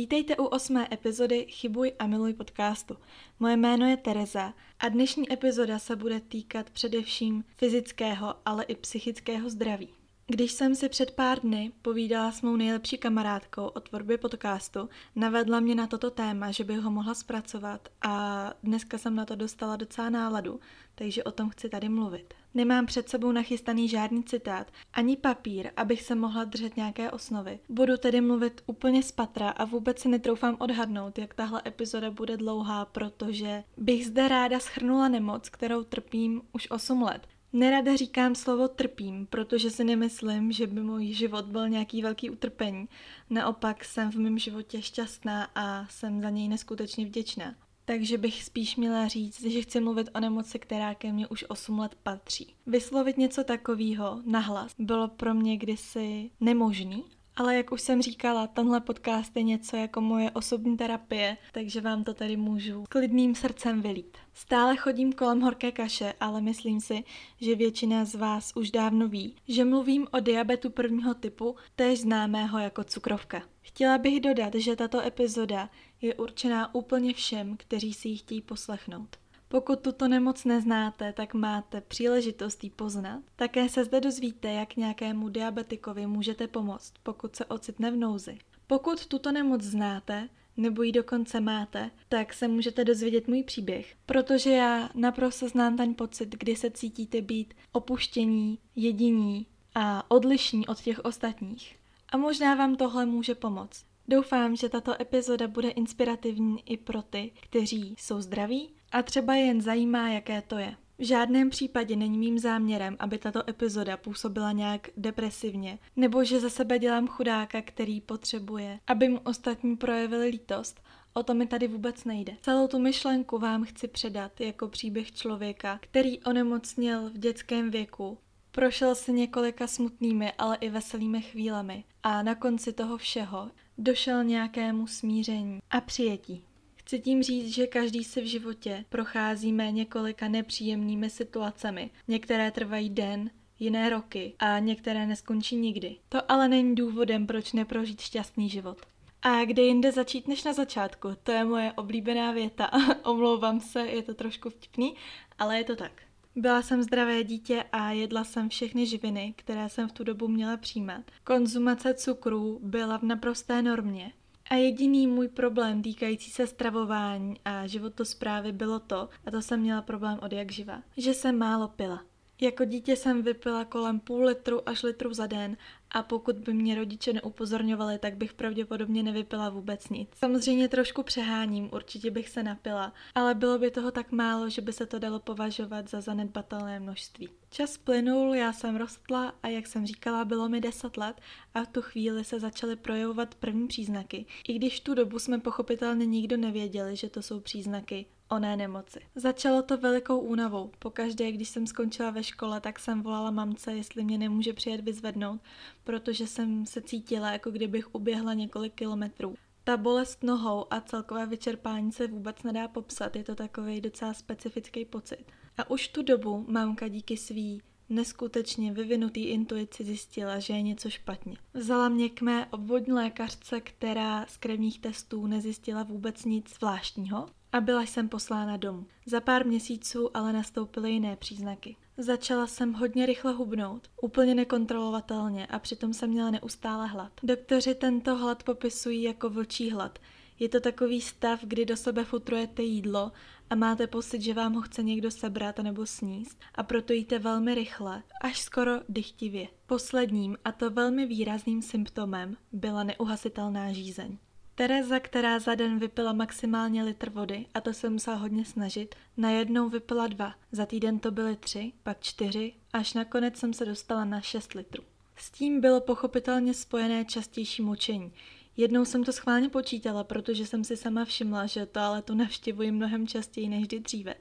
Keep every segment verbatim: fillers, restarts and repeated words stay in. Vítejte u osmé epizody Chybuj a miluj podcastu. Moje jméno je Tereza a dnešní epizoda se bude týkat především fyzického, ale i psychického zdraví. Když jsem si před pár dny povídala s mou nejlepší kamarádkou o tvorbě podcastu, navedla mě na toto téma, že bych ho mohla zpracovat a dneska jsem na to dostala docela náladu, takže o tom chci tady mluvit. Nemám před sebou nachystaný žádný citát, ani papír, abych se mohla držet nějaké osnovy. Budu tedy mluvit úplně z patra a vůbec si netroufám odhadnout, jak tahle epizoda bude dlouhá, protože bych zde ráda shrnula nemoc, kterou trpím už osm let. Nerada říkám slovo trpím, protože si nemyslím, že by můj život byl nějaký velký utrpení. Naopak jsem v mém životě šťastná a jsem za něj neskutečně vděčná. Takže bych spíš měla říct, že chci mluvit o nemoci, která ke mně už osm let patří. Vyslovit něco takového nahlas bylo pro mě kdysi nemožný, ale jak už jsem říkala, tenhle podcast je něco jako moje osobní terapie, takže vám to tady můžu klidným srdcem vylít. Stále chodím kolem horké kaše, ale myslím si, že většina z vás už dávno ví, že mluvím o diabetu prvního typu, též známého jako cukrovka. Chtěla bych dodat, že tato epizoda je určená úplně všem, kteří si ji chtějí poslechnout. Pokud tuto nemoc neznáte, tak máte příležitost ji poznat. Také se zde dozvíte, jak nějakému diabetikovi můžete pomoct, pokud se ocitne v nouzi. Pokud tuto nemoc znáte, nebo ji dokonce máte, tak se můžete dozvědět můj příběh. Protože já naprosto znám ten pocit, kdy se cítíte být opuštění, jediní a odlišní od těch ostatních. A možná vám tohle může pomoct. Doufám, že tato epizoda bude inspirativní i pro ty, kteří jsou zdraví a třeba jen zajímá, jaké to je. V žádném případě není mým záměrem, aby tato epizoda působila nějak depresivně, nebo že ze sebe dělám chudáka, který potřebuje, aby mu ostatní projevili lítost. O to mi tady vůbec nejde. Celou tu myšlenku vám chci předat jako příběh člověka, který onemocněl v dětském věku, prošel se několika smutnými, ale i veselými chvílemi a na konci toho všeho došel nějakému smíření a přijetí. Chci tím říct, že každý se v životě procházíme několika nepříjemnými situacemi. Některé trvají den, jiné roky a některé neskončí nikdy. To ale není důvodem, proč neprožít šťastný život. A kde jinde začít než na začátku? To je moje oblíbená věta. Omlouvám se, je to trošku vtipný, ale je to tak. Byla jsem zdravé dítě a jedla jsem všechny živiny, které jsem v tu dobu měla přijímat. Konzumace cukru byla v naprosté normě. A jediný můj problém týkající se stravování a životosprávy bylo to, a to jsem měla problém od jak živa, že jsem málo pila. Jako dítě jsem vypila kolem půl litru až litru za den a pokud by mě rodiče neupozorňovali, tak bych pravděpodobně nevypila vůbec nic. Samozřejmě trošku přeháním, určitě bych se napila, ale bylo by toho tak málo, že by se to dalo považovat za zanedbatelné množství. Čas plynul, já jsem rostla a jak jsem říkala, bylo mi deset let a v tu chvíli se začaly projevovat první příznaky, i když tu dobu jsme pochopitelně nikdo nevěděli, že to jsou příznaky oné nemoci. Začalo to velikou únavou. Pokaždé, když jsem skončila ve škole, tak jsem volala mamce, jestli mě nemůže přijet vyzvednout, protože jsem se cítila, jako kdybych uběhla několik kilometrů. Ta bolest nohou a celkové vyčerpání se vůbec nedá popsat, je to takový docela specifický pocit. A už tu dobu mamka díky svý neskutečně vyvinutý intuici zjistila, že je něco špatně. Vzala mě k mé obvodní lékařce, která z krevních testů nezjistila vůbec nic zvláštního, a byla jsem poslána domů. Za pár měsíců ale nastoupily jiné příznaky. Začala jsem hodně rychle hubnout, úplně nekontrolovatelně a přitom jsem měla neustále hlad. Doktoři tento hlad popisují jako vlčí hlad. Je to takový stav, kdy do sebe futrujete jídlo a máte pocit, že vám ho chce někdo sebrat nebo sníst a proto jíte velmi rychle, až skoro dychtivě. Posledním a to velmi výrazným symptomem byla neuhasitelná žízeň. Tereza, která za den vypila maximálně litr vody, a to se musela hodně snažit, najednou vypila dva, za týden to byly tři, pak čtyři, až nakonec jsem se dostala na šest litrů. S tím bylo pochopitelně spojené častější močení. Jednou jsem to schválně počítala, protože jsem si sama všimla, že toaletu navštěvuji mnohem častěji než kdy dříve.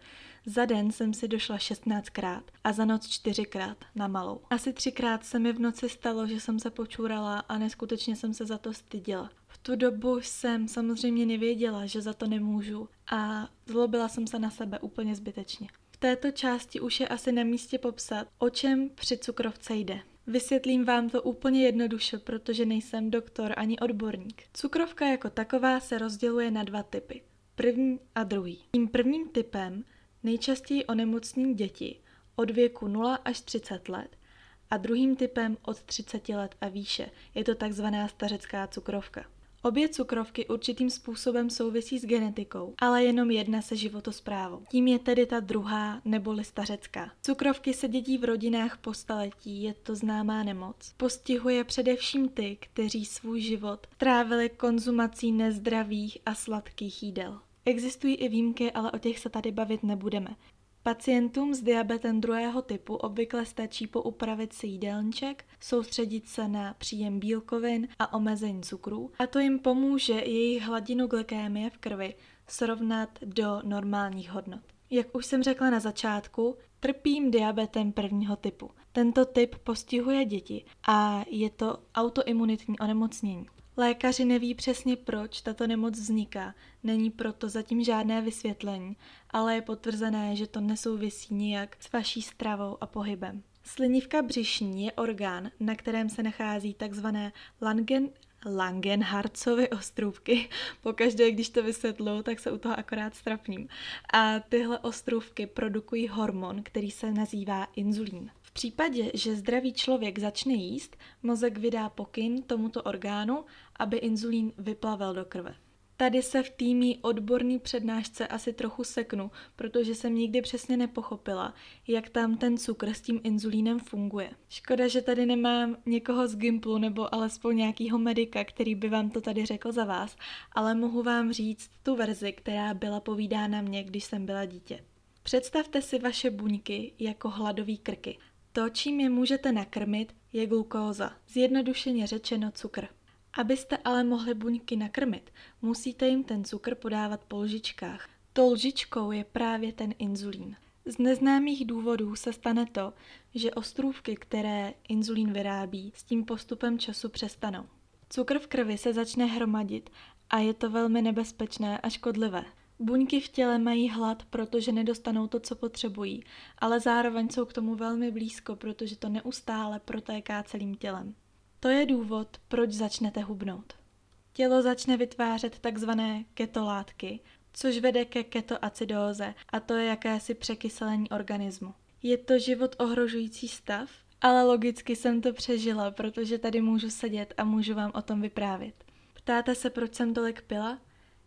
Za den jsem si došla šestnáctkrát a za noc čtyřikrát na malou. Asi třikrát se mi v noci stalo, že jsem se počůrala a neskutečně jsem se za to stydila. V tu dobu jsem samozřejmě nevěděla, že za to nemůžu a zlobila jsem se na sebe úplně zbytečně. V této části už je asi na místě popsat, o čem při cukrovce jde. Vysvětlím vám to úplně jednoduše, protože nejsem doktor ani odborník. Cukrovka jako taková se rozděluje na dva typy, první a druhý. Tím prvním typem nejčastěji onemocní děti od věku nula až třicet let a druhým typem od třicet let a výše. Je to takzvaná stařecká cukrovka. Obě cukrovky určitým způsobem souvisí s genetikou, ale jenom jedna se životosprávou. Tím je tedy ta druhá, neboli stařecká. Cukrovky se dědí v rodinách po staletí, je to známá nemoc. Postihuje především ty, kteří svůj život trávili konzumací nezdravých a sladkých jídel. Existují i výjimky, ale o těch se tady bavit nebudeme. Pacientům s diabetem druhého typu obvykle stačí poupravit si jídelníček, soustředit se na příjem bílkovin a omezení cukrů, a to jim pomůže jejich hladinu glykémie v krvi srovnat do normálních hodnot. Jak už jsem řekla na začátku, trpím diabetem prvního typu. Tento typ postihuje děti a je to autoimunitní onemocnění. Lékaři neví přesně, proč tato nemoc vzniká, není proto zatím žádné vysvětlení, ale je potvrzené, že to nesouvisí nijak s vaší stravou a pohybem. Slinivka břišní je orgán, na kterém se nachází tzv. Langen... Langerhansovy ostrůvky. Pokaždé, když to vysvětluju, tak se u toho akorát strapním. A tyhle ostrůvky produkují hormon, který se nazývá inzulín. V případě, že zdravý člověk začne jíst, mozek vydá pokyn tomuto orgánu, aby inzulín vyplavel do krve. Tady se v týmí odborný přednášce asi trochu seknu, protože jsem nikdy přesně nepochopila, jak tam ten cukr s tím inzulínem funguje. Škoda, že tady nemám někoho z Gimplu nebo alespoň nějakýho medika, který by vám to tady řekl za vás, ale mohu vám říct tu verzi, která byla povídána mně, když jsem byla dítě. Představte si vaše buňky jako hladový krky. To, čím je můžete nakrmit, je glukóza, zjednodušeně řečeno cukr. Abyste ale mohli buňky nakrmit, musíte jim ten cukr podávat po lžičkách. Tou lžičkou je právě ten inzulín. Z neznámých důvodů se stane to, že ostrůvky, které inzulín vyrábí, s tím postupem času přestanou. Cukr v krvi se začne hromadit a je to velmi nebezpečné a škodlivé. Buňky v těle mají hlad, protože nedostanou to, co potřebují, ale zároveň jsou k tomu velmi blízko, protože to neustále protéká celým tělem. To je důvod, proč začnete hubnout. Tělo začne vytvářet takzvané ketolátky, což vede ke ketoacidóze, a to je jakési překyselení organismu. Je to život ohrožující stav, ale logicky jsem to přežila, protože tady můžu sedět a můžu vám o tom vyprávět. Ptáte se, proč jsem tolik pila?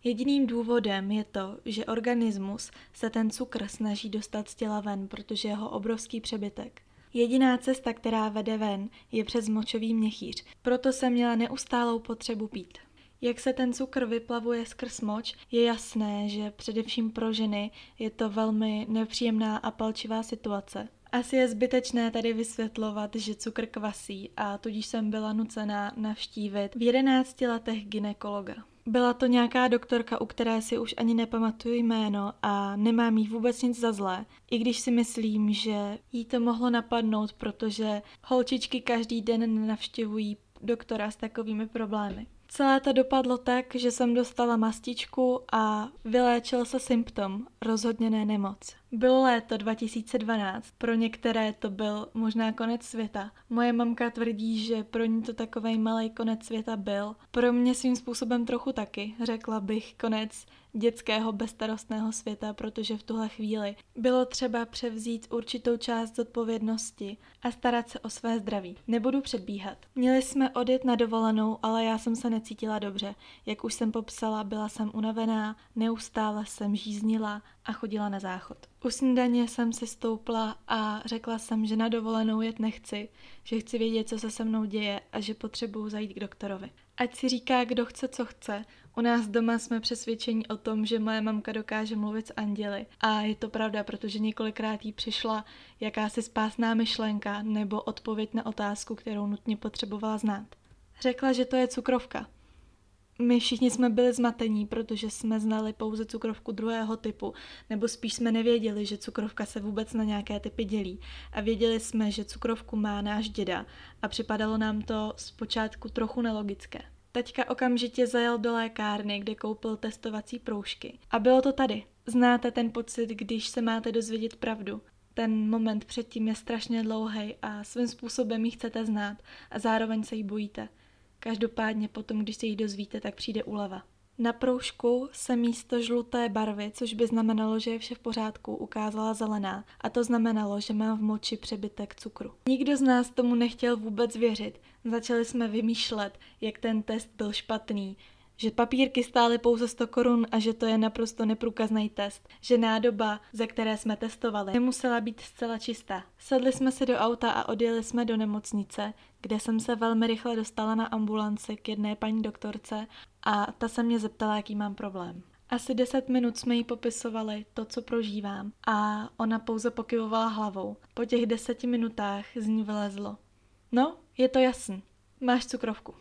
Jediným důvodem je to, že organismus se ten cukr snaží dostat z těla ven, protože je ho obrovský přebytek. Jediná cesta, která vede ven, je přes močový měchýř, proto jsem měla neustálou potřebu pít. Jak se ten cukr vyplavuje skrz moč, je jasné, že především pro ženy je to velmi nepříjemná a palčivá situace. Asi je zbytečné tady vysvětlovat, že cukr kvasí, a tudíž jsem byla nucená navštívit v jedenácti letech gynekologa. Byla to nějaká doktorka, u které si už ani nepamatuju jméno, a nemám jí vůbec nic za zlé, i když si myslím, že jí to mohlo napadnout, protože holčičky každý den nenavštěvují doktora s takovými problémy. Celé to dopadlo tak, že jsem dostala mastičku a vyléčil se symptom, rozhodně ne nemoc. Bylo léto dva tisíce dvanáct, pro některé to byl možná konec světa. Moje mamka tvrdí, že pro ní to takovej malej konec světa byl. Pro mě svým způsobem trochu taky, řekla bych konec dětského bezstarostného světa, protože v tuhle chvíli bylo třeba převzít určitou část zodpovědnosti a starat se o své zdraví. Nebudu předbíhat. Měli jsme odjet na dovolenou, ale já jsem se necítila dobře. Jak už jsem popsala, byla jsem unavená, neustále jsem žíznila a chodila na záchod. U snídaně jsem si stoupla a řekla jsem, že na dovolenou jet nechci, že chci vědět, co se se mnou děje a že potřebuju zajít k doktorovi. Ať si říká, kdo chce, co chce, u nás doma jsme přesvědčeni o tom, že moje mamka dokáže mluvit s anděli. A je to pravda, protože několikrát jí přišla jakási spásná myšlenka nebo odpověď na otázku, kterou nutně potřebovala znát. Řekla, že to je cukrovka. My všichni jsme byli zmatení, protože jsme znali pouze cukrovku druhého typu, nebo spíš jsme nevěděli, že cukrovka se vůbec na nějaké typy dělí. A věděli jsme, že cukrovku má náš děda a připadalo nám to zpočátku trochu nelogické. Taťka okamžitě zajel do lékárny, kde koupil testovací proužky. A bylo to tady. Znáte ten pocit, když se máte dozvědět pravdu. Ten moment předtím je strašně dlouhej a svým způsobem ji chcete znát a zároveň se jí bojíte. Každopádně potom, když se jí dozvíte, tak přijde úleva. Na proužku se místo žluté barvy, což by znamenalo, že je vše v pořádku, ukázala zelená a to znamenalo, že mám v moči přebytek cukru. Nikdo z nás tomu nechtěl vůbec věřit. Začali jsme vymýšlet, jak ten test byl špatný, že papírky stály pouze sto korun a že to je naprosto neprůkazný test, že nádoba, ze které jsme testovali, nemusela být zcela čistá. Sedli jsme si do auta a odjeli jsme do nemocnice, kde jsem se velmi rychle dostala na ambulanci k jedné paní doktorce a ta se mě zeptala, jaký mám problém. Asi deset minut jsme jí popisovali to, co prožívám a ona pouze pokyvovala hlavou. Po těch deseti minutách z ní vylezlo: "No, je to jasný, máš cukrovku."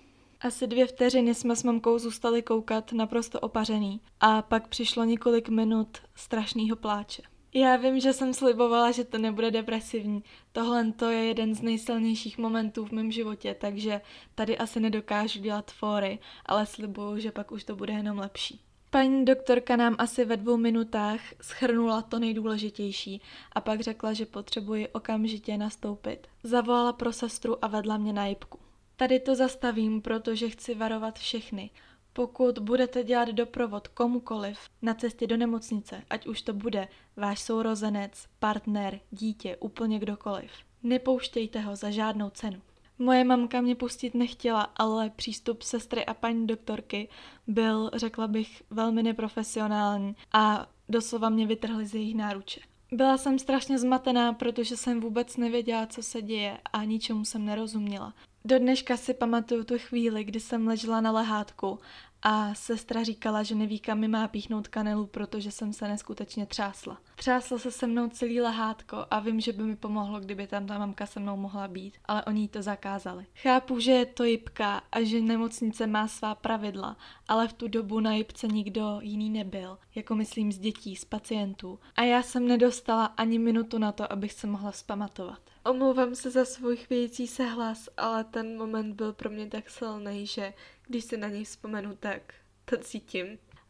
Asi dvě vteřiny jsme s mamkou zůstali koukat naprosto opařený a pak přišlo několik minut strašného pláče. Já vím, že jsem slibovala, že to nebude depresivní. Tohle to je jeden z nejsilnějších momentů v mém životě, takže tady asi nedokážu dělat fóry, ale slibuju, že pak už to bude jenom lepší. Paní doktorka nám asi ve dvou minutách shrnula to nejdůležitější a pak řekla, že potřebuji okamžitě nastoupit. Zavolala pro sestru a vedla mě na jipku. Tady to zastavím, protože chci varovat všechny. Pokud budete dělat doprovod komukoliv na cestě do nemocnice, ať už to bude váš sourozenec, partner, dítě, úplně kdokoliv, nepouštějte ho za žádnou cenu. Moje mamka mě pustit nechtěla, ale přístup sestry a paní doktorky byl, řekla bych, velmi neprofesionální a doslova mě vytrhli z jejich náruče. Byla jsem strašně zmatená, protože jsem vůbec nevěděla, co se děje a ničemu jsem nerozuměla. Do dneška si pamatuju tu chvíli, kdy jsem ležela na lehátku a sestra říkala, že neví, kam mi má píchnout kanelu, protože jsem se neskutečně třásla. Třáslo se se mnou celý lehátko a vím, že by mi pomohlo, kdyby tam ta mamka se mnou mohla být, ale oni jí to zakázali. Chápu, že je to jipka a že nemocnice má svá pravidla, ale v tu dobu na jipce nikdo jiný nebyl, jako myslím z dětí, z pacientů. A já jsem nedostala ani minutu na to, abych se mohla vzpamatovat. Omlouvám se za svůj chvějící se hlas, ale ten moment byl pro mě tak silný, že když si na něj vzpomenu, tak to cítím.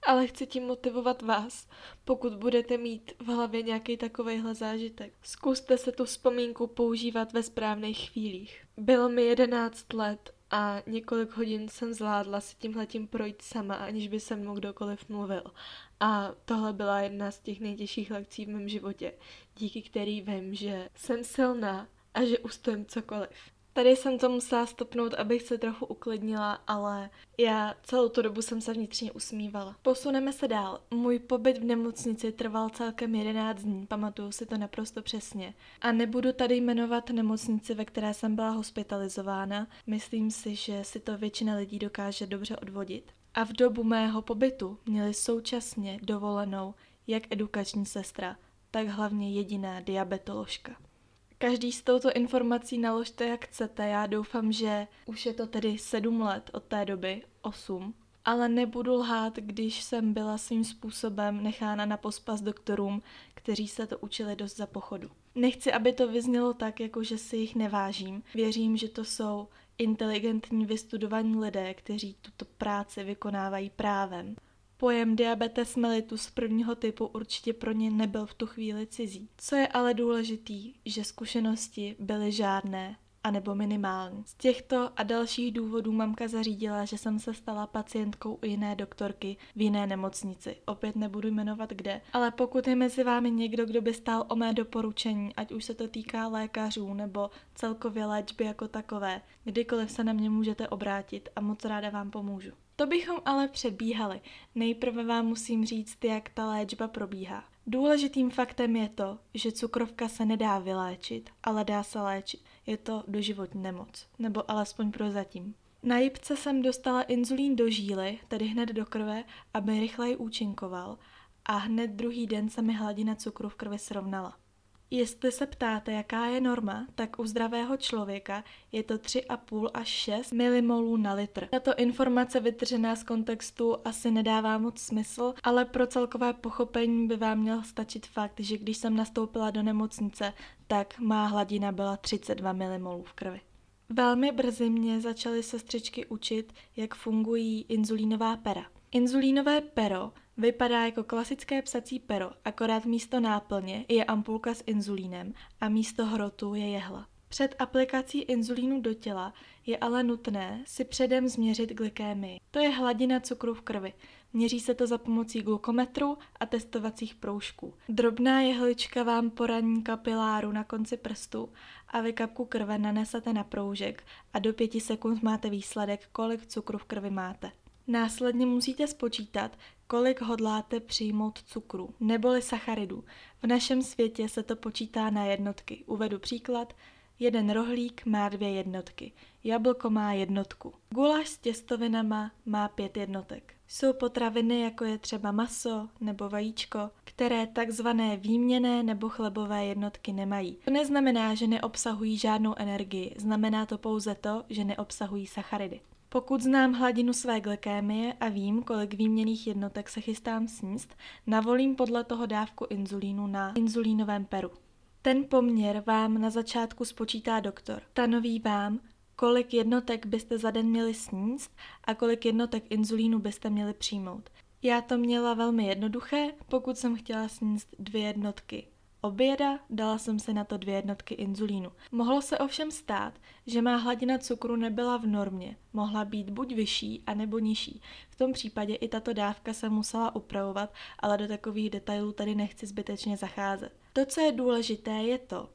Ale chci tím motivovat vás, pokud budete mít v hlavě nějaký takovejhle zážitek. Zkuste se tu vzpomínku používat ve správných chvílích. Bylo mi jedenáct let a několik hodin jsem zvládla si tímhletím projít sama, aniž by se mnou kdokoliv mluvil. A tohle byla jedna z těch nejtěžších lekcí v mém životě, díky který vím, že jsem silná a že ustojím cokoliv. Tady jsem to musela stopnout, abych se trochu uklidnila, ale já celou tu dobu jsem se vnitřně usmívala. Posuneme se dál. Můj pobyt v nemocnici trval celkem jedenáct dní, pamatuju si to naprosto přesně. A nebudu tady jmenovat nemocnici, ve které jsem byla hospitalizována. Myslím si, že si to většina lidí dokáže dobře odvodit. A v dobu mého pobytu měli současně dovolenou jak edukační sestra, tak hlavně jediná diabetoložka. Každý s touto informací naložte, jak chcete. Já doufám, že už je to tedy sedm let od té doby, osm. Ale nebudu lhát, když jsem byla svým způsobem nechána na pospas doktorům, kteří se to učili dost za pochodu. Nechci, aby to vyznělo tak, jako že si jich nevážím. Věřím, že to jsou inteligentní, vystudovaní lidé, kteří tuto práci vykonávají právem. Pojem diabetes mellitus prvního typu určitě pro ně nebyl v tu chvíli cizí. Co je ale důležitý, že zkušenosti byly žádné, anebo minimální. Z těchto a dalších důvodů mamka zařídila, že jsem se stala pacientkou u jiné doktorky v jiné nemocnici. Opět nebudu jmenovat kde, ale pokud je mezi vámi někdo, kdo by stál o mé doporučení, ať už se to týká lékařů nebo celkově léčby jako takové, kdykoliv se na mě můžete obrátit a moc ráda vám pomůžu. To bychom ale předbíhali. Nejprve vám musím říct, jak ta léčba probíhá. Důležitým faktem je to, že cukrovka se nedá vyléčit, ale dá se léčit. Je to doživotní nemoc, nebo alespoň prozatím. Na jipce jsem dostala inzulín do žíly, tedy hned do krve, aby rychleji účinkoval a hned druhý den se mi hladina cukru v krvi srovnala. Jestli se ptáte, jaká je norma, tak u zdravého člověka je to tři a půl až šest milimolů na litr. Tato informace vytržená z kontextu asi nedává moc smysl, ale pro celkové pochopení by vám měl stačit fakt, že když jsem nastoupila do nemocnice, tak má hladina byla třicet dva milimolů v krvi. Velmi brzy mě začaly sestřičky učit, jak fungují inzulínová pera. Inzulínové pero Vypadá jako klasické psací pero, akorát místo náplně je ampulka s inzulínem a místo hrotu je jehla. Před aplikací inzulínu do těla je ale nutné si předem změřit glykémii. To je hladina cukru v krvi. Měří se to za pomocí glukometru a testovacích proužků. Drobná jehlička vám poraní kapiláru na konci prstu a vy kapku krve nanesete na proužek a do pěti sekund máte výsledek, kolik cukru v krvi máte. Následně musíte spočítat, kolik hodláte přijmout cukru, neboli sacharidů. V našem světě se to počítá na jednotky. Uvedu příklad. Jeden rohlík má dvě jednotky, jablko má jednotku. Guláš s těstovinama má pět jednotek. Jsou potraviny, jako je třeba maso nebo vajíčko, které takzvané výměnné nebo chlebové jednotky nemají. To neznamená, že neobsahují žádnou energii, znamená to pouze to, že neobsahují sacharidy. Pokud znám hladinu své glykémie a vím, kolik výměnných jednotek se chystám sníst, navolím podle toho dávku inzulínu na inzulínovém peru. Ten poměr vám na začátku spočítá doktor. Stanoví vám, kolik jednotek byste za den měli sníst a kolik jednotek inzulínu byste měli přijmout. Já to měla velmi jednoduché, pokud jsem chtěla sníst dvě jednotky oběda, dala jsem si na to dvě jednotky inzulínu. Mohlo se ovšem stát, že má hladina cukru nebyla v normě, mohla být buď vyšší, anebo nižší. V tom případě i tato dávka se musela upravovat, ale do takových detailů tady nechci zbytečně zacházet. To, co je důležité, je to,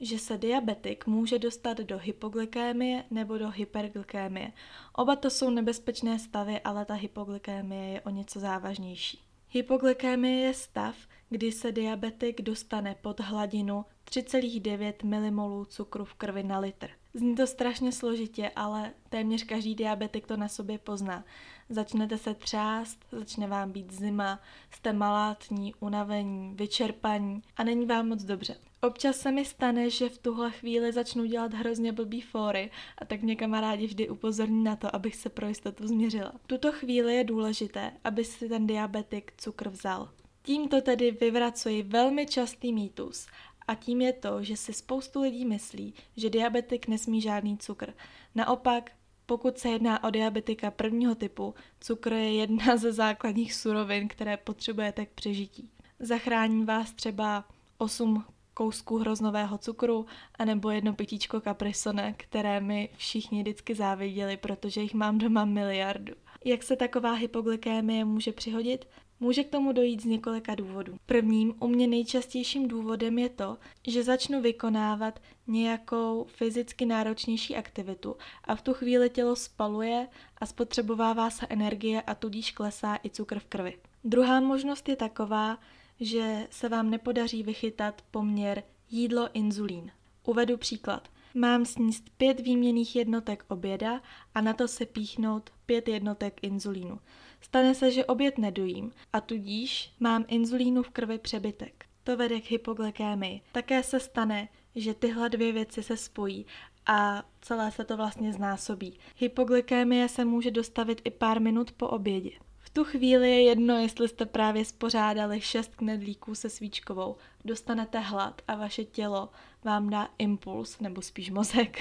že se diabetik může dostat do hypoglykémie nebo do hyperglykémie. Oba to jsou nebezpečné stavy, ale ta hypoglykémie je o něco závažnější. Hypoglykémie je stav, kdy se diabetik dostane pod hladinu tři celá devět milimolů cukru v krvi na litr. Zní to strašně složitě, ale téměř každý diabetik to na sobě pozná. Začnete se třást, začne vám být zima, jste malátní, unavení, vyčerpaní a není vám moc dobře. Občas se mi stane, že v tuhle chvíli začnu dělat hrozně blbý fóry a tak mě kamarádi vždy upozorní na to, abych se pro jistotu změřila. V tuto chvíli je důležité, aby si ten diabetik cukr vzal. Tímto tedy vyvracuji velmi častý mýtus a tím je to, že si spoustu lidí myslí, že diabetik nesmí žádný cukr. Naopak, pokud se jedná o diabetika prvního typu, cukr je jedna ze základních surovin, které potřebujete k přežití. Zachrání vás třeba osm kousků hroznového cukru anebo jedno pitíčko kaprisone, které mi všichni vždycky záviděli, protože jich mám doma miliardu. Jak se taková hypoglykémie může přihodit? Může k tomu dojít z několika důvodů. Prvním, u mě nejčastějším důvodem je to, že začnu vykonávat nějakou fyzicky náročnější aktivitu a v tu chvíli tělo spaluje a spotřebovává se energie a tudíž klesá i cukr v krvi. Druhá možnost je taková, že se vám nepodaří vychytat poměr jídlo-inzulín. Uvedu příklad. Mám sníst pět výměnných jednotek oběda a na to se píchnout pět jednotek inzulínu. Stane se, že oběd nedojím a tudíž mám inzulínu v krvi přebytek. To vede k hypoglykémii. Také se stane, že tyhle dvě věci se spojí a celé se to vlastně znásobí. Hypoglykémie se může dostavit i pár minut po obědě. V tu chvíli je jedno, jestli jste právě spořádali šest knedlíků se svíčkovou. Dostanete hlad a vaše tělo vám dá impuls, nebo spíš mozek,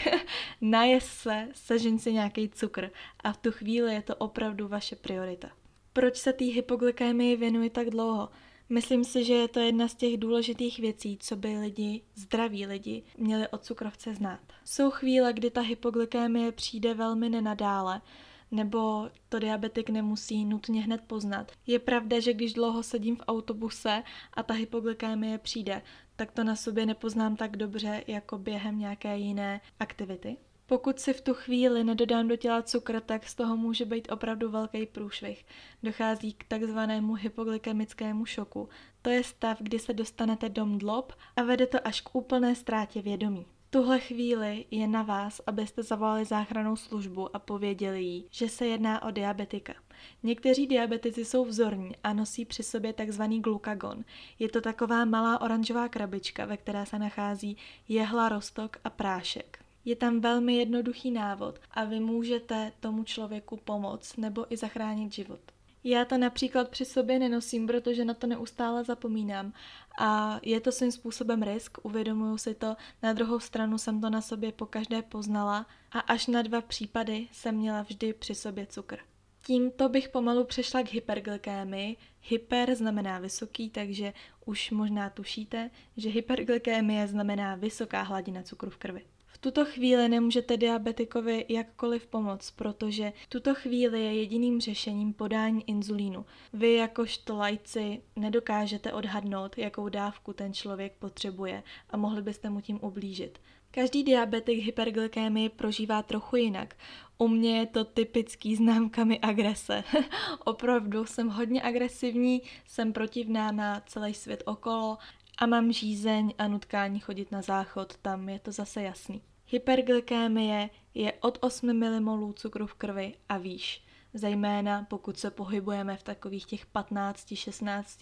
najez se, sežeň si nějaký cukr a v tu chvíli je to opravdu vaše priorita. Proč se té hypoglykémii věnuji tak dlouho? Myslím si, že je to jedna z těch důležitých věcí, co by lidi, zdraví lidi, měli od cukrovce znát. Jsou chvíle, kdy ta hypoglykémie přijde velmi nenadále, nebo to diabetik nemusí nutně hned poznat. Je pravda, že když dlouho sedím v autobuse a ta hypoglykémie přijde, tak to na sobě nepoznám tak dobře jako během nějaké jiné aktivity. Pokud si v tu chvíli nedodám do těla cukr, tak z toho může být opravdu velký průšvih. Dochází k takzvanému hypoglykemickému šoku. To je stav, kdy se dostanete do mdlob a vede to až k úplné ztrátě vědomí. Tuhle chvíli je na vás, abyste zavolali záchrannou službu a pověděli jí, že se jedná o diabetika. Někteří diabetici jsou vzorní a nosí při sobě takzvaný glukagon. Je to taková malá oranžová krabička, ve které se nachází jehla, roztok a prášek. Je tam velmi jednoduchý návod a vy můžete tomu člověku pomoct nebo i zachránit život. Já to například při sobě nenosím, protože na to neustále zapomínám a je to svým způsobem risk, uvědomuju si to, na druhou stranu jsem to na sobě pokaždé poznala a až na dva případy jsem měla vždy při sobě cukr. Tímto bych pomalu přešla k hyperglykémii. Hyper znamená vysoký, takže už možná tušíte, že hyperglykémie znamená vysoká hladina cukru v krvi. V tuto chvíli nemůžete diabetikovi jakkoliv pomoct, protože tuto chvíli je jediným řešením podání inzulínu. Vy jakožto laici nedokážete odhadnout, jakou dávku ten člověk potřebuje a mohli byste mu tím ublížit. Každý diabetik hyperglykémii prožívá trochu jinak. U mě je to typický známkami agrese. Opravdu jsem hodně agresivní, jsem protivná na celý svět okolo a mám žízeň a nutkání chodit na záchod, tam je to zase jasný. Hyperglykémie je od osm milimolů cukru v krvi a výš. Zejména pokud se pohybujeme v takových těch patnáct šestnáct,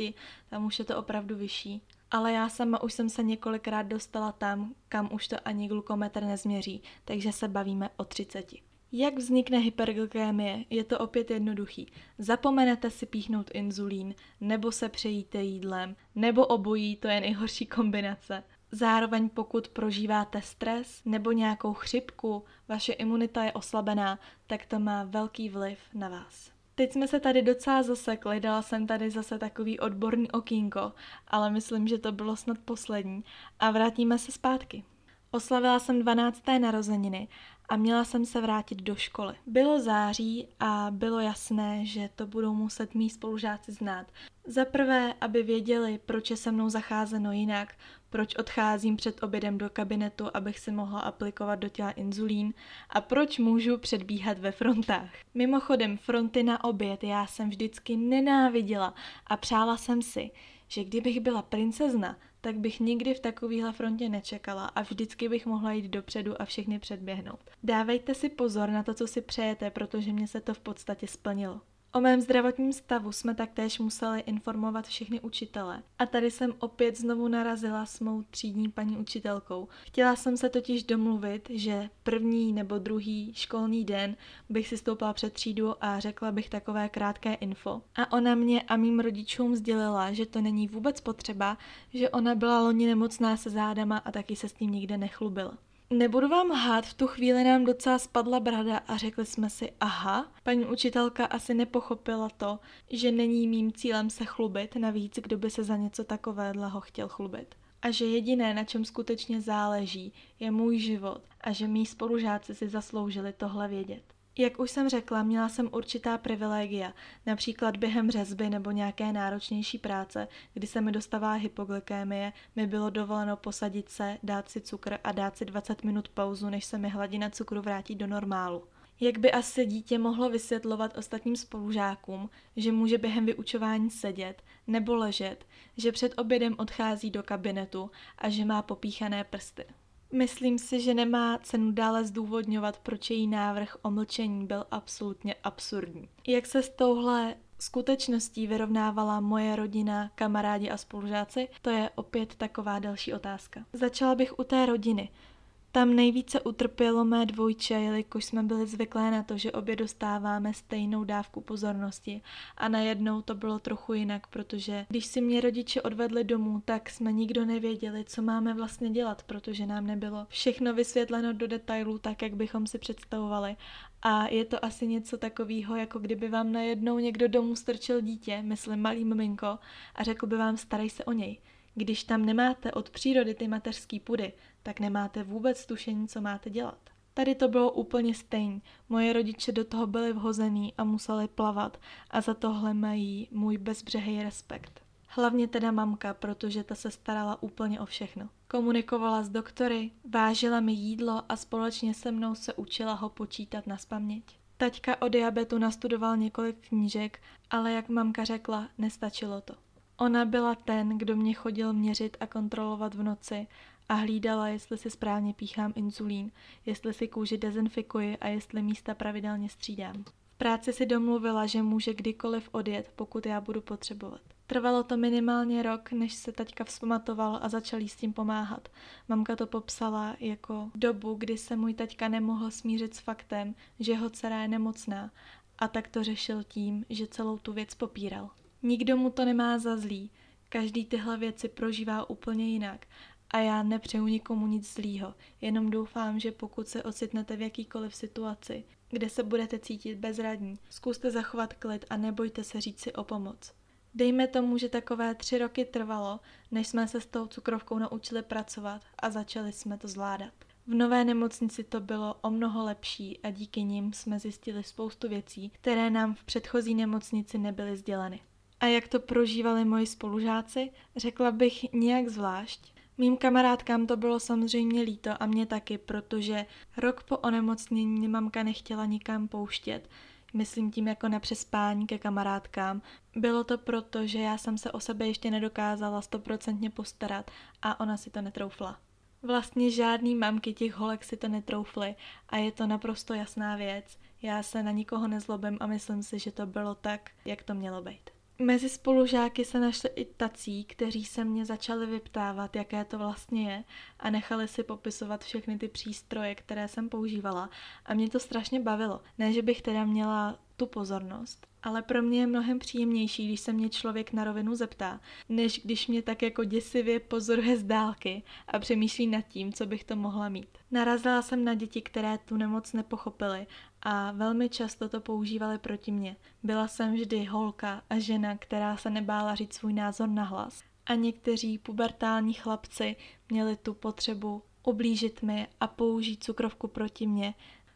tam už je to opravdu vyšší. Ale já sama už jsem se několikrát dostala tam, kam už to ani glukometr nezměří, takže se bavíme o třiceti. Jak vznikne hyperglykémie? Je to opět jednoduchý. Zapomenete si píchnout inzulín, nebo se přejíte jídlem, nebo obojí, to je nejhorší kombinace. Zároveň pokud prožíváte stres nebo nějakou chřipku, vaše imunita je oslabená, tak to má velký vliv na vás. Teď jsme se tady docela zasekli, dala jsem tady zase takový odborný okýnko, ale myslím, že to bylo snad poslední a vrátíme se zpátky. Oslavila jsem dvanácté narozeniny a měla jsem se vrátit do školy. Bylo září a bylo jasné, že to budou muset mý spolužáci znát. Za prvé, aby věděli, proč je se mnou zacházeno jinak, proč odcházím před obědem do kabinetu, abych si mohla aplikovat do těla inzulín a proč můžu předbíhat ve frontách. Mimochodem, fronty na oběd já jsem vždycky nenáviděla a přála jsem si, že kdybych byla princezna, tak bych nikdy v takovéhle frontě nečekala a vždycky bych mohla jít dopředu a všechny předběhnout. Dávejte si pozor na to, co si přejete, protože mě se to v podstatě splnilo. O mém zdravotním stavu jsme taktéž museli informovat všechny učitele. A tady jsem opět znovu narazila s mou třídní paní učitelkou. Chtěla jsem se totiž domluvit, že první nebo druhý školní den bych si stoupala před třídu a řekla bych takové krátké info. A ona mě a mým rodičům sdělila, že to není vůbec potřeba, že ona byla loni nemocná se zádama a taky se s tím nikde nechlubila. Nebudu vám lhát, v tu chvíli nám docela spadla brada a řekli jsme si, aha, paní učitelka asi nepochopila to, že není mým cílem se chlubit, navíc kdo by se za něco takového chtěl chlubit. A že jediné, na čem skutečně záleží, je můj život a že mý spolužáci si zasloužili tohle vědět. Jak už jsem řekla, měla jsem určitá privilegia, například během řezby nebo nějaké náročnější práce, kdy se mi dostává hypoglykémie, mi bylo dovoleno posadit se, dát si cukr a dát si dvacet minut pauzu, než se mi hladina cukru vrátí do normálu. Jak by asi dítě mohlo vysvětlovat ostatním spolužákům, že může během vyučování sedět nebo ležet, že před obědem odchází do kabinetu a že má popíchané prsty? Myslím si, že nemá cenu dále zdůvodňovat, proč její návrh o mlčení byl absolutně absurdní. Jak se s touhle skutečností vyrovnávala moje rodina, kamarádi a spolužáci, to je opět taková další otázka. Začala bych u té rodiny. Tam nejvíce utrpělo mé dvojče, jelikož jsme byli zvyklé na to, že obě dostáváme stejnou dávku pozornosti a najednou to bylo trochu jinak, protože když si mě rodiče odvedli domů, tak jsme nikdo nevěděli, co máme vlastně dělat, protože nám nebylo všechno vysvětleno do detailů tak, jak bychom si představovali. A je to asi něco takového, jako kdyby vám najednou někdo domů strčil dítě, myslím malý miminko, a řekl by vám, starej se o něj. Když tam nemáte od přírody ty mateřský pudy, tak nemáte vůbec tušení, co máte dělat. Tady to bylo úplně stejné. Moje rodiče do toho byli vhozený a museli plavat a za tohle mají můj bezbřehý respekt. Hlavně teda mamka, protože ta se starala úplně o všechno. Komunikovala s doktory, vážila mi jídlo a společně se mnou se učila ho počítat naspaměť. Taťka o diabetu nastudoval několik knížek, ale jak mamka řekla, nestačilo to. Ona byla ten, kdo mě chodil měřit a kontrolovat v noci a hlídala, jestli si správně píchám inzulín, jestli si kůži dezinfikuji a jestli místa pravidelně střídám. V práci si domluvila, že může kdykoliv odjet, pokud já budu potřebovat. Trvalo to minimálně rok, než se taťka vzpamatoval a začal jí s tím pomáhat. Mamka to popsala jako dobu, kdy se můj taťka nemohl smířit s faktem, že jeho dcera je nemocná, a tak to řešil tím, že celou tu věc popíral. Nikdo mu to nemá za zlý, každý tyhle věci prožívá úplně jinak a já nepřeju nikomu nic zlýho, jenom doufám, že pokud se ocitnete v jakýkoliv situaci, kde se budete cítit bezradní. Zkuste zachovat klid a nebojte se říct si o pomoc. Dejme tomu, že takové tři roky trvalo, než jsme se s tou cukrovkou naučili pracovat a začali jsme to zvládat. V nové nemocnici to bylo o mnoho lepší a díky nim jsme zjistili spoustu věcí, které nám v předchozí nemocnici nebyly sděleny. A jak to prožívali moji spolužáci? Řekla bych nějak zvlášť. Mým kamarádkám to bylo samozřejmě líto a mě taky, protože rok po onemocnění mě mamka nechtěla nikam pouštět, myslím tím jako na přespání ke kamarádkám. Bylo to proto, že já jsem se o sebe ještě nedokázala stoprocentně postarat a ona si to netroufla. Vlastně žádný mamky těch holek si to netroufly a je to naprosto jasná věc. Já se na nikoho nezlobím a myslím si, že to bylo tak, jak to mělo být. Mezi spolužáky se našli i tací, kteří se mě začali vyptávat, jaké to vlastně je, a nechali si popisovat všechny ty přístroje, které jsem používala, a mě to strašně bavilo. Ne, že bych teda měla tu pozornost, ale pro mě je mnohem příjemnější, když se mě člověk na rovinu zeptá, než když mě tak jako děsivě pozoruje z dálky a přemýšlí nad tím, co bych to mohla mít. Narazila jsem na děti, které tu nemoc nepochopily a velmi často to používaly proti mně. Byla jsem vždy holka a žena, která se nebála říct svůj názor nahlas. A někteří pubertální chlapci měli tu potřebu ublížit mi a použít cukrovku proti mně.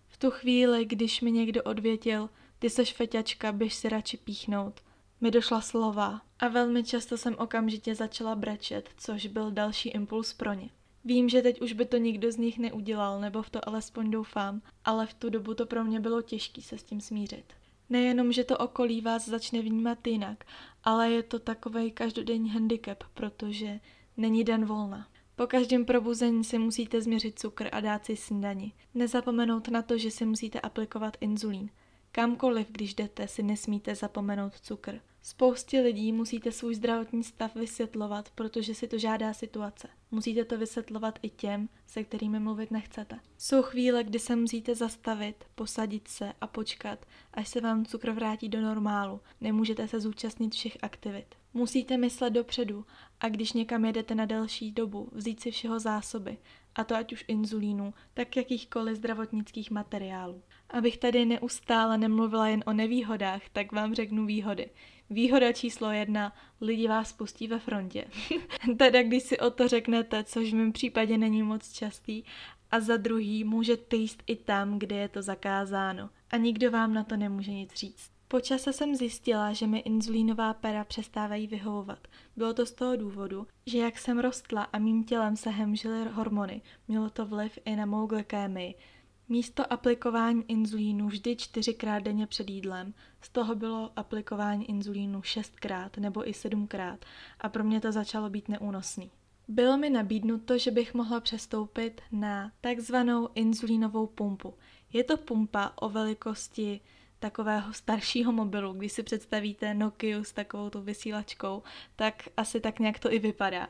V tu chvíli, když mi někdo odvětil, ty seš feťačka, běž si radši píchnout, mi došla slova a velmi často jsem okamžitě začala brečet, což byl další impuls pro ně. Vím, že teď už by to nikdo z nich neudělal, nebo v to alespoň doufám, ale v tu dobu to pro mě bylo těžké se s tím smířit. Nejenom, že to okolí vás začne vnímat jinak, ale je to takovej každodenní handicap, protože není den volna. Po každém probuzení si musíte změřit cukr a dát si snídani. Nezapomenout na to, že si musíte aplikovat inzulín. Kamkoliv, když jdete, si nesmíte zapomenout cukr. Spoustě lidí musíte svůj zdravotní stav vysvětlovat, protože si to žádá situace. Musíte to vysvětlovat i těm, se kterými mluvit nechcete. Jsou chvíle, kdy se musíte zastavit, posadit se a počkat, až se vám cukr vrátí do normálu. Nemůžete se zúčastnit všech aktivit. Musíte myslet dopředu a když někam jedete na delší dobu, vzít si všeho zásoby, a to ať už inzulínu, tak jakýchkoliv zdravotnických materiálů. Abych tady neustále nemluvila jen o nevýhodách, tak vám řeknu výhody. Výhoda číslo jedna, lidi vás pustí ve frontě. Teda když si o to řeknete, což v mém případě není moc častý, a za druhý můžete jíst i tam, kde je to zakázáno. A nikdo vám na to nemůže nic říct. Po čase jsem zjistila, že mi inzulínová pera přestávají vyhovovat. Bylo to z toho důvodu, že jak jsem rostla a mým tělem se hemžily hormony, mělo to vliv i na mou glykémii. Místo aplikování inzulínu vždy čtyřikrát denně před jídlem, z toho bylo aplikování inzulínu šestkrát nebo i sedmkrát a pro mě to začalo být neúnosný. Bylo mi nabídnuto, že bych mohla přestoupit na takzvanou inzulínovou pumpu. Je to pumpa o velikosti takového staršího mobilu, když si představíte Nokiu s takovou tou vysílačkou, tak asi tak nějak to i vypadá.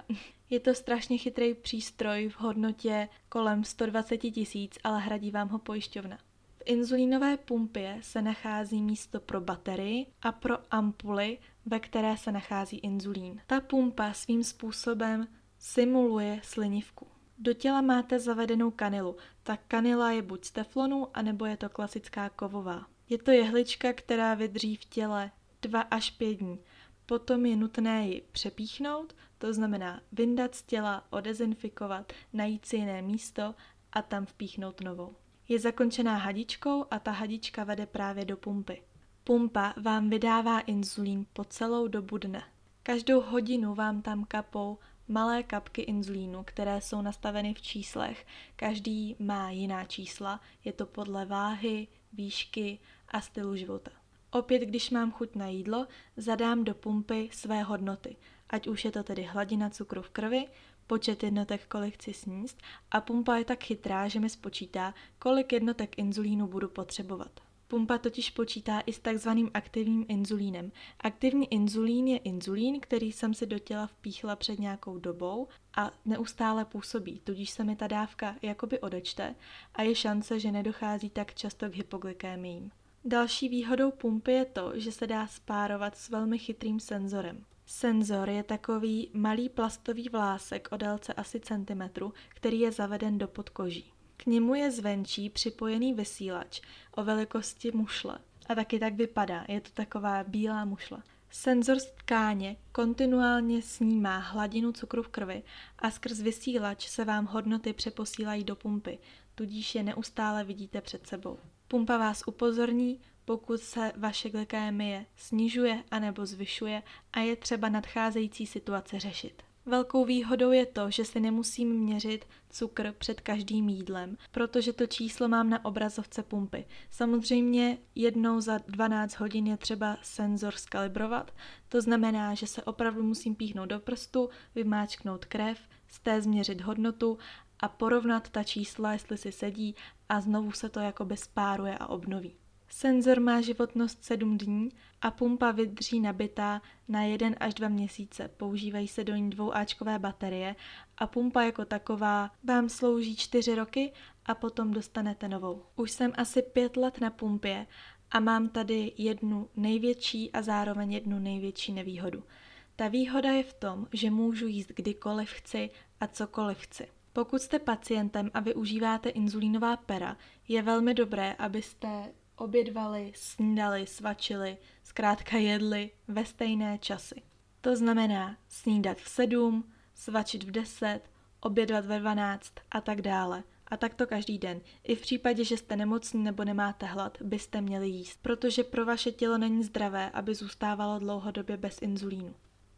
Je to strašně chytrý přístroj v hodnotě kolem sto dvacet tisíc, ale hradí vám ho pojišťovna. V inzulínové pumpě se nachází místo pro baterii a pro ampuly, ve které se nachází inzulín. Ta pumpa svým způsobem simuluje slinivku. Do těla máte zavedenou kanilu. Ta kanila je buď z teflonu, anebo je to klasická kovová. Je to jehlička, která vydrží v těle dva až pět dní. Potom je nutné ji přepíchnout, to znamená vyndat z těla, odezinfikovat, najít si jiné místo a tam vpíchnout novou. Je zakončená hadičkou a ta hadička vede právě do pumpy. Pumpa vám vydává inzulín po celou dobu dne. Každou hodinu vám tam kapou malé kapky inzulínu, které jsou nastaveny v číslech. Každý má jiná čísla, je to podle váhy, výšky a stylu života. Opět, když mám chuť na jídlo, zadám do pumpy své hodnoty, ať už je to tedy hladina cukru v krvi, počet jednotek, kolik chci sníst, a pumpa je tak chytrá, že mi spočítá, kolik jednotek inzulínu budu potřebovat. Pumpa totiž počítá i s takzvaným aktivním inzulínem. Aktivní inzulín je inzulín, který jsem si do těla vpíchla před nějakou dobou a neustále působí, tudíž se mi ta dávka jakoby odečte a je šance, že nedochází tak často k hypoglykémiím. Další výhodou pumpy je to, že se dá spárovat s velmi chytrým senzorem. Senzor je takový malý plastový vlásek o délce asi centimetru, který je zaveden do podkoží. K němu je zvenčí připojený vysílač o velikosti mušle. A taky tak vypadá, je to taková bílá mušle. Senzor z tkáně kontinuálně snímá hladinu cukru v krvi a skrz vysílač se vám hodnoty přeposílají do pumpy, tudíž je neustále vidíte před sebou. Pumpa vás upozorní, pokud se vaše glykémie snižuje anebo zvyšuje a je třeba nadcházející situace řešit. Velkou výhodou je to, že si nemusím měřit cukr před každým jídlem, protože to číslo mám na obrazovce pumpy. Samozřejmě jednou za dvanáct hodin je třeba senzor skalibrovat, to znamená, že se opravdu musím píchnout do prstu, vymáčknout krev, z té změřit hodnotu a porovnat ta čísla, jestli si sedí, a znovu se to jakoby spáruje a obnoví. Senzor má životnost sedm dní a pumpa vydrží nabitá na jeden až dva měsíce. Používají se do ní dvouáčkové baterie a pumpa jako taková vám slouží čtyři roky a potom dostanete novou. Už jsem asi pět let na pumpě a mám tady jednu největší a zároveň jednu největší nevýhodu. Ta výhoda je v tom, že můžu jíst kdykoliv chci a cokoliv chci. Pokud jste pacientem a využíváte inzulínová pera, je velmi dobré, abyste obědvali, snídali, svačili, zkrátka jedli ve stejné časy. To znamená snídat v sedm, svačit v deset, obědvat ve dvanáct a tak dále. A tak to každý den. I v případě, že jste nemocní nebo nemáte hlad, byste měli jíst, protože pro vaše tělo není zdravé, aby zůstávalo dlouhodobě bez inzulínu.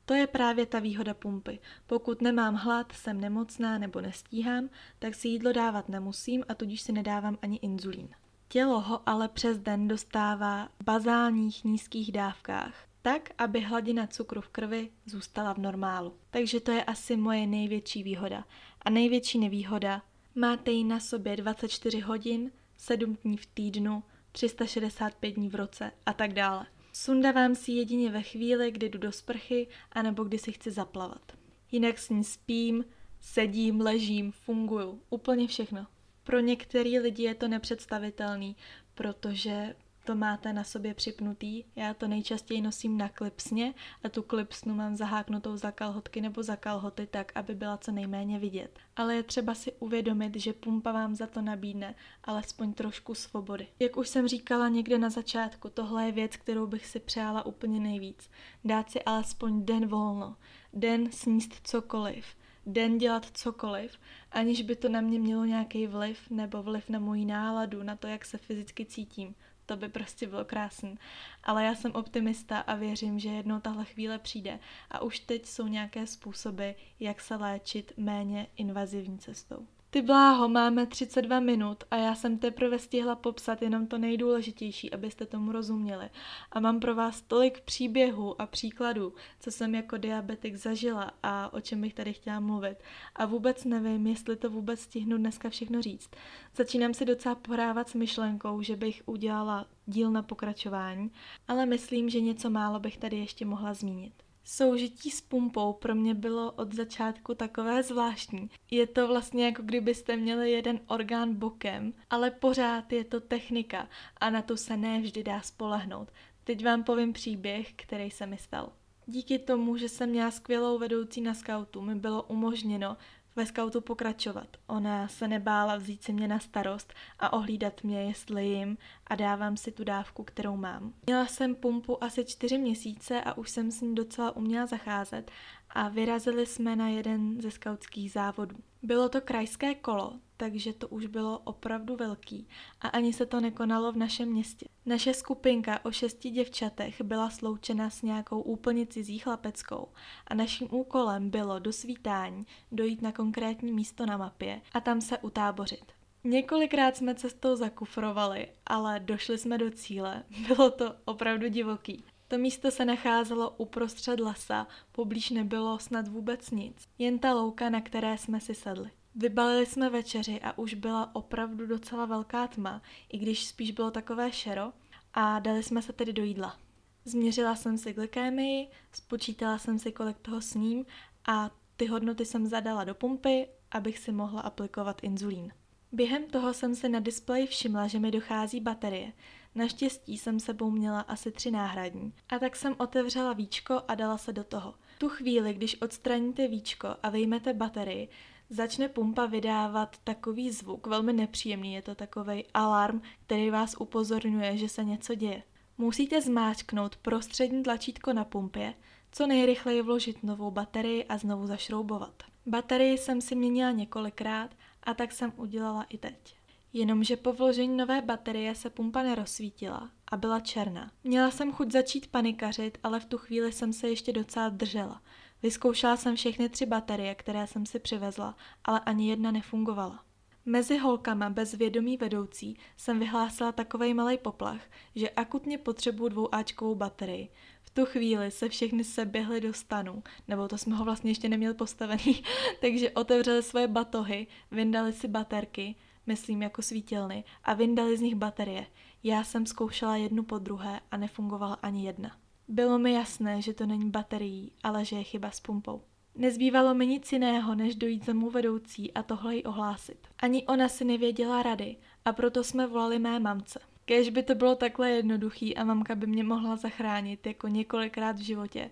To je právě ta výhoda pumpy. Pokud nemám hlad, jsem nemocná nebo nestíhám, tak si jídlo dávat nemusím a tudíž si nedávám ani inzulín. Tělo ho ale přes den dostává v bazálních nízkých dávkách, tak, aby hladina cukru v krvi zůstala v normálu. Takže to je asi moje největší výhoda. A největší nevýhoda, máte ji na sobě dvacet čtyři hodin, sedm dní v týdnu, tři sta šedesát pět dní v roce a tak dále. Sundávám si jedině ve chvíli, kdy jdu do sprchy, anebo kdy si chci zaplavat. Jinak s ní spím, sedím, ležím, funguju, úplně všechno. Pro některý lidi je to nepředstavitelný, protože to máte na sobě připnutý. Já to nejčastěji nosím na klipsně a tu klipsnu mám zaháknutou za kalhotky nebo za kalhoty tak, aby byla co nejméně vidět. Ale je třeba si uvědomit, že pumpa vám za to nabídne alespoň trošku svobody. Jak už jsem říkala někde na začátku, tohle je věc, kterou bych si přála úplně nejvíc. Dát si alespoň den volno, den sníst cokoliv, den dělat cokoliv, aniž by to na mě mělo nějaký vliv nebo vliv na moji náladu, na to, jak se fyzicky cítím. To by prostě bylo krásný. Ale já jsem optimista a věřím, že jednou tahle chvíle přijde a už teď jsou nějaké způsoby, jak se léčit méně invazivní cestou. Ty bláho, máme třicet dva minut a já jsem teprve stihla popsat jenom to nejdůležitější, abyste tomu rozuměli. A mám pro vás tolik příběhů a příkladů, co jsem jako diabetik zažila a o čem bych tady chtěla mluvit. A vůbec nevím, jestli to vůbec stihnu dneska všechno říct. Začínám si docela pohrávat s myšlenkou, že bych udělala díl na pokračování, ale myslím, že něco málo bych tady ještě mohla zmínit. Soužití s pumpou pro mě bylo od začátku takové zvláštní. Je to vlastně jako kdybyste měli jeden orgán bokem, ale pořád je to technika a na to se ne vždy dá spolehnout. Teď vám povím příběh, který se mi stal. Díky tomu, že jsem měla skvělou vedoucí na skautu, mi bylo umožněno ve skautu pokračovat. Ona se nebála vzít si mě na starost a ohlídat mě, jestli jim a dávám si tu dávku, kterou mám. Měla jsem pumpu asi čtyři měsíce a už jsem s ní docela uměla zacházet a vyrazili jsme na jeden ze skautských závodů. Bylo to krajské kolo, takže to už bylo opravdu velký a ani se to nekonalo v našem městě. Naše skupinka o šesti děvčatech byla sloučena s nějakou úplně cizí chlapeckou a naším úkolem bylo do svítání dojít na konkrétní místo na mapě a tam se utábořit. Několikrát jsme cestou zakufrovali, ale došli jsme do cíle, bylo to opravdu divoký. To místo se nacházelo uprostřed lesa, poblíž nebylo snad vůbec nic, jen ta louka, na které jsme si sedli. Vybalili jsme večeři a už byla opravdu docela velká tma, i když spíš bylo takové šero, a dali jsme se tedy do jídla. Změřila jsem si glykémii, spočítala jsem si, kolik toho sním a ty hodnoty jsem zadala do pumpy, abych si mohla aplikovat inzulín. Během toho jsem si na displeji všimla, že mi dochází baterie. Naštěstí jsem sebou měla asi tři náhradní. A tak jsem otevřela víčko a dala se do toho. Tu chvíli, když odstraníte víčko a vyjmete baterii, začne pumpa vydávat takový zvuk, velmi nepříjemný, je to takovej alarm, který vás upozorňuje, že se něco děje. Musíte zmáčknout prostřední tlačítko na pumpě, co nejrychleji vložit novou baterii a znovu zašroubovat. Baterii jsem si měnila několikrát a tak jsem udělala i teď. Jenomže po vložení nové baterie se pumpa nerozsvítila a byla černá. Měla jsem chuť začít panikařit, ale v tu chvíli jsem se ještě docela držela. Vyzkoušela jsem všechny tři baterie, které jsem si přivezla, ale ani jedna nefungovala. Mezi holkama bez vědomí vedoucí jsem vyhlásila takovej malej poplach, že akutně potřebuju dvouáčkovou baterii. V tu chvíli se všechny seběhly do stanu, nebo to jsme ho vlastně ještě neměli postavený, takže otevřeli svoje batohy, vyndali si baterky, myslím jako svítilny, a vyndali z nich baterie. Já jsem zkoušela jednu po druhé a nefungovala ani jedna. Bylo mi jasné, že to není baterií, ale že je chyba s pumpou. Nezbývalo mi nic jiného, než dojít za mou vedoucí a tohle jí ohlásit. Ani ona si nevěděla rady a proto jsme volali mé mamce. Kéž by to bylo takhle jednoduchý a mamka by mě mohla zachránit jako několikrát v životě,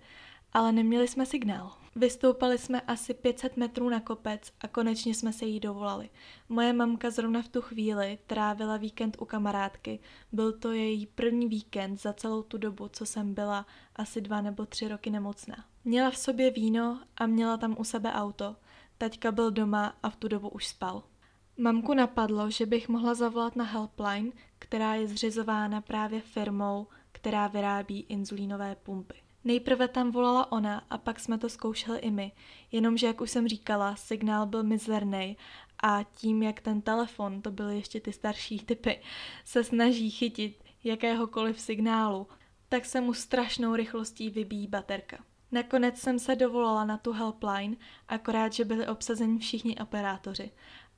ale neměli jsme signál. Vystoupali jsme asi pět set metrů na kopec a konečně jsme se jí dovolali. Moje mamka zrovna v tu chvíli trávila víkend u kamarádky. Byl to její první víkend za celou tu dobu, co jsem byla asi dva nebo tři roky nemocná. Měla v sobě víno a měla tam u sebe auto. Taťka byl doma a v tu dobu už spal. Mamku napadlo, že bych mohla zavolat na helpline, která je zřizována právě firmou, která vyrábí inzulínové pumpy. Nejprve tam volala ona a pak jsme to zkoušeli i my, jenomže jak už jsem říkala, signál byl mizerný a tím, jak ten telefon, to byly ještě ty starší typy, se snaží chytit jakéhokoliv signálu, tak se mu strašnou rychlostí vybíjí baterka. Nakonec jsem se dovolala na tu helpline, akorát, že byli obsazeni všichni operátoři.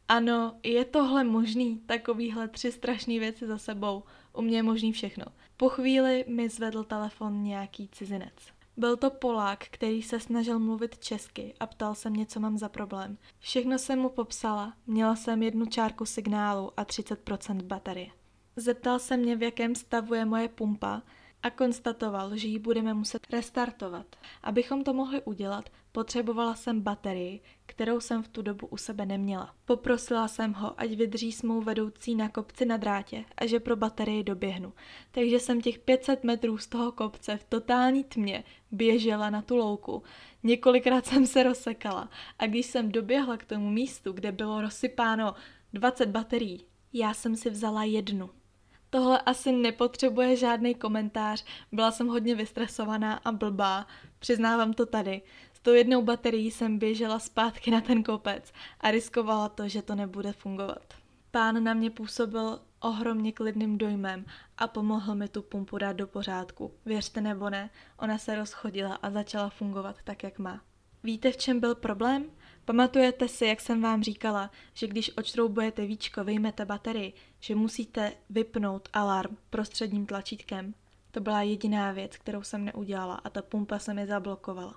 Ano, je tohle možný, takovýhle tři strašné věci za sebou. U mě je možný všechno. Po chvíli mi zvedl telefon nějaký cizinec. Byl to Polák, který se snažil mluvit česky a ptal se mě, co mám za problém. Všechno jsem mu popsala, měla jsem jednu čárku signálu a třicet procent baterie. Zeptal se mě, v jakém stavu je moje pumpa a konstatoval, že ji budeme muset restartovat. Abychom to mohli udělat, potřebovala jsem baterii, kterou jsem v tu dobu u sebe neměla. Poprosila jsem ho, ať vydrží s mou vedoucí na kopci na drátě a že pro baterii doběhnu. Takže jsem těch pět set metrů z toho kopce v totální tmě běžela na tu louku. Několikrát jsem se rozsekala a když jsem doběhla k tomu místu, kde bylo rozsypáno dvacet baterií, já jsem si vzala jednu. Tohle asi nepotřebuje žádný komentář, byla jsem hodně vystresovaná a blbá, přiznávám to tady. S tou jednou baterií jsem běžela zpátky na ten kopec a riskovala to, že to nebude fungovat. Pán na mě působil ohromně klidným dojmem a pomohl mi tu pumpu dát do pořádku. Věřte nebo ne, ona se rozchodila a začala fungovat tak, jak má. Víte, v čem byl problém? Pamatujete si, jak jsem vám říkala, že když odšroubujete víčko, vyjmete baterii, že musíte vypnout alarm prostředním tlačítkem? To byla jediná věc, kterou jsem neudělala a ta pumpa se mi zablokovala.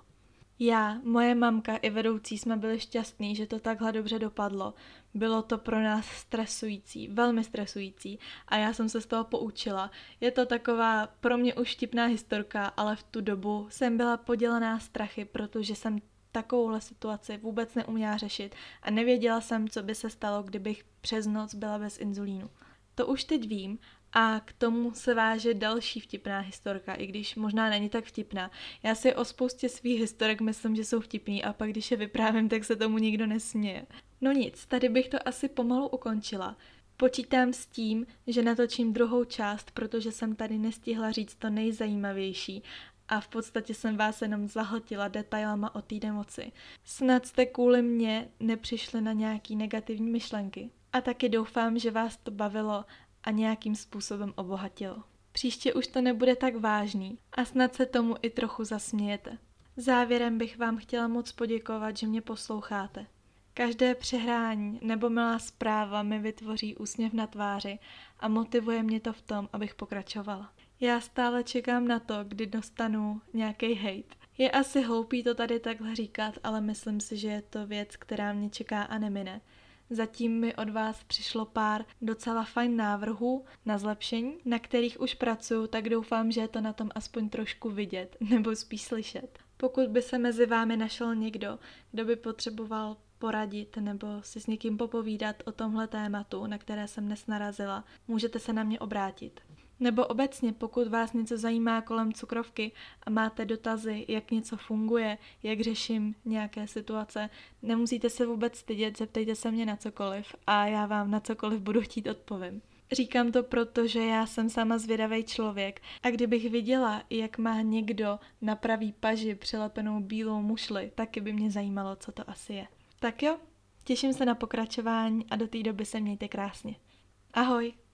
Já, moje mamka i vedoucí jsme byli šťastní, že to takhle dobře dopadlo. Bylo to pro nás stresující, velmi stresující a já jsem se z toho poučila. Je to taková pro mě už vtipná historka, ale v tu dobu jsem byla podělaná strachy, protože jsem takovouhle situaci vůbec neuměla řešit a nevěděla jsem, co by se stalo, kdybych přes noc byla bez inzulínu. To už teď vím a k tomu se váže další vtipná historka, i když možná není tak vtipná. Já si o spoustě svých historek myslím, že jsou vtipný a pak když je vyprávím, tak se tomu nikdo nesměje. No nic, tady bych to asi pomalu ukončila. Počítám s tím, že natočím druhou část, protože jsem tady nestihla říct to nejzajímavější a v podstatě jsem vás jenom zahltila detailama o té nemoci. Snad jste kvůli mně nepřišli na nějaký negativní myšlenky. A taky doufám, že vás to bavilo a nějakým způsobem obohatilo. Příště už to nebude tak vážný a snad se tomu i trochu zasmějete. Závěrem bych vám chtěla moc poděkovat, že mě posloucháte. Každé přehrání nebo milá zpráva mi vytvoří úsměv na tváři a motivuje mě to v tom, abych pokračovala. Já stále čekám na to, kdy dostanu nějaký hejt. Je asi hloupý to tady takhle říkat, ale myslím si, že je to věc, která mě čeká a nemine. Zatím mi od vás přišlo pár docela fajn návrhů na zlepšení, na kterých už pracuju, tak doufám, že je to na tom aspoň trošku vidět, nebo spíš slyšet. Pokud by se mezi vámi našel někdo, kdo by potřeboval poradit nebo si s někým popovídat o tomhle tématu, na které jsem dnes narazila, můžete se na mě obrátit. Nebo obecně, pokud vás něco zajímá kolem cukrovky a máte dotazy, jak něco funguje, jak řeším nějaké situace, nemusíte se vůbec stydět, zeptejte se mě na cokoliv a já vám na cokoliv budu chtít odpovím. Říkám to proto, že já jsem sama zvědavý člověk a kdybych viděla, jak má někdo na pravý paži přilepenou bílou mušli, taky by mě zajímalo, co to asi je. Tak jo, těším se na pokračování a do té doby se mějte krásně. Ahoj!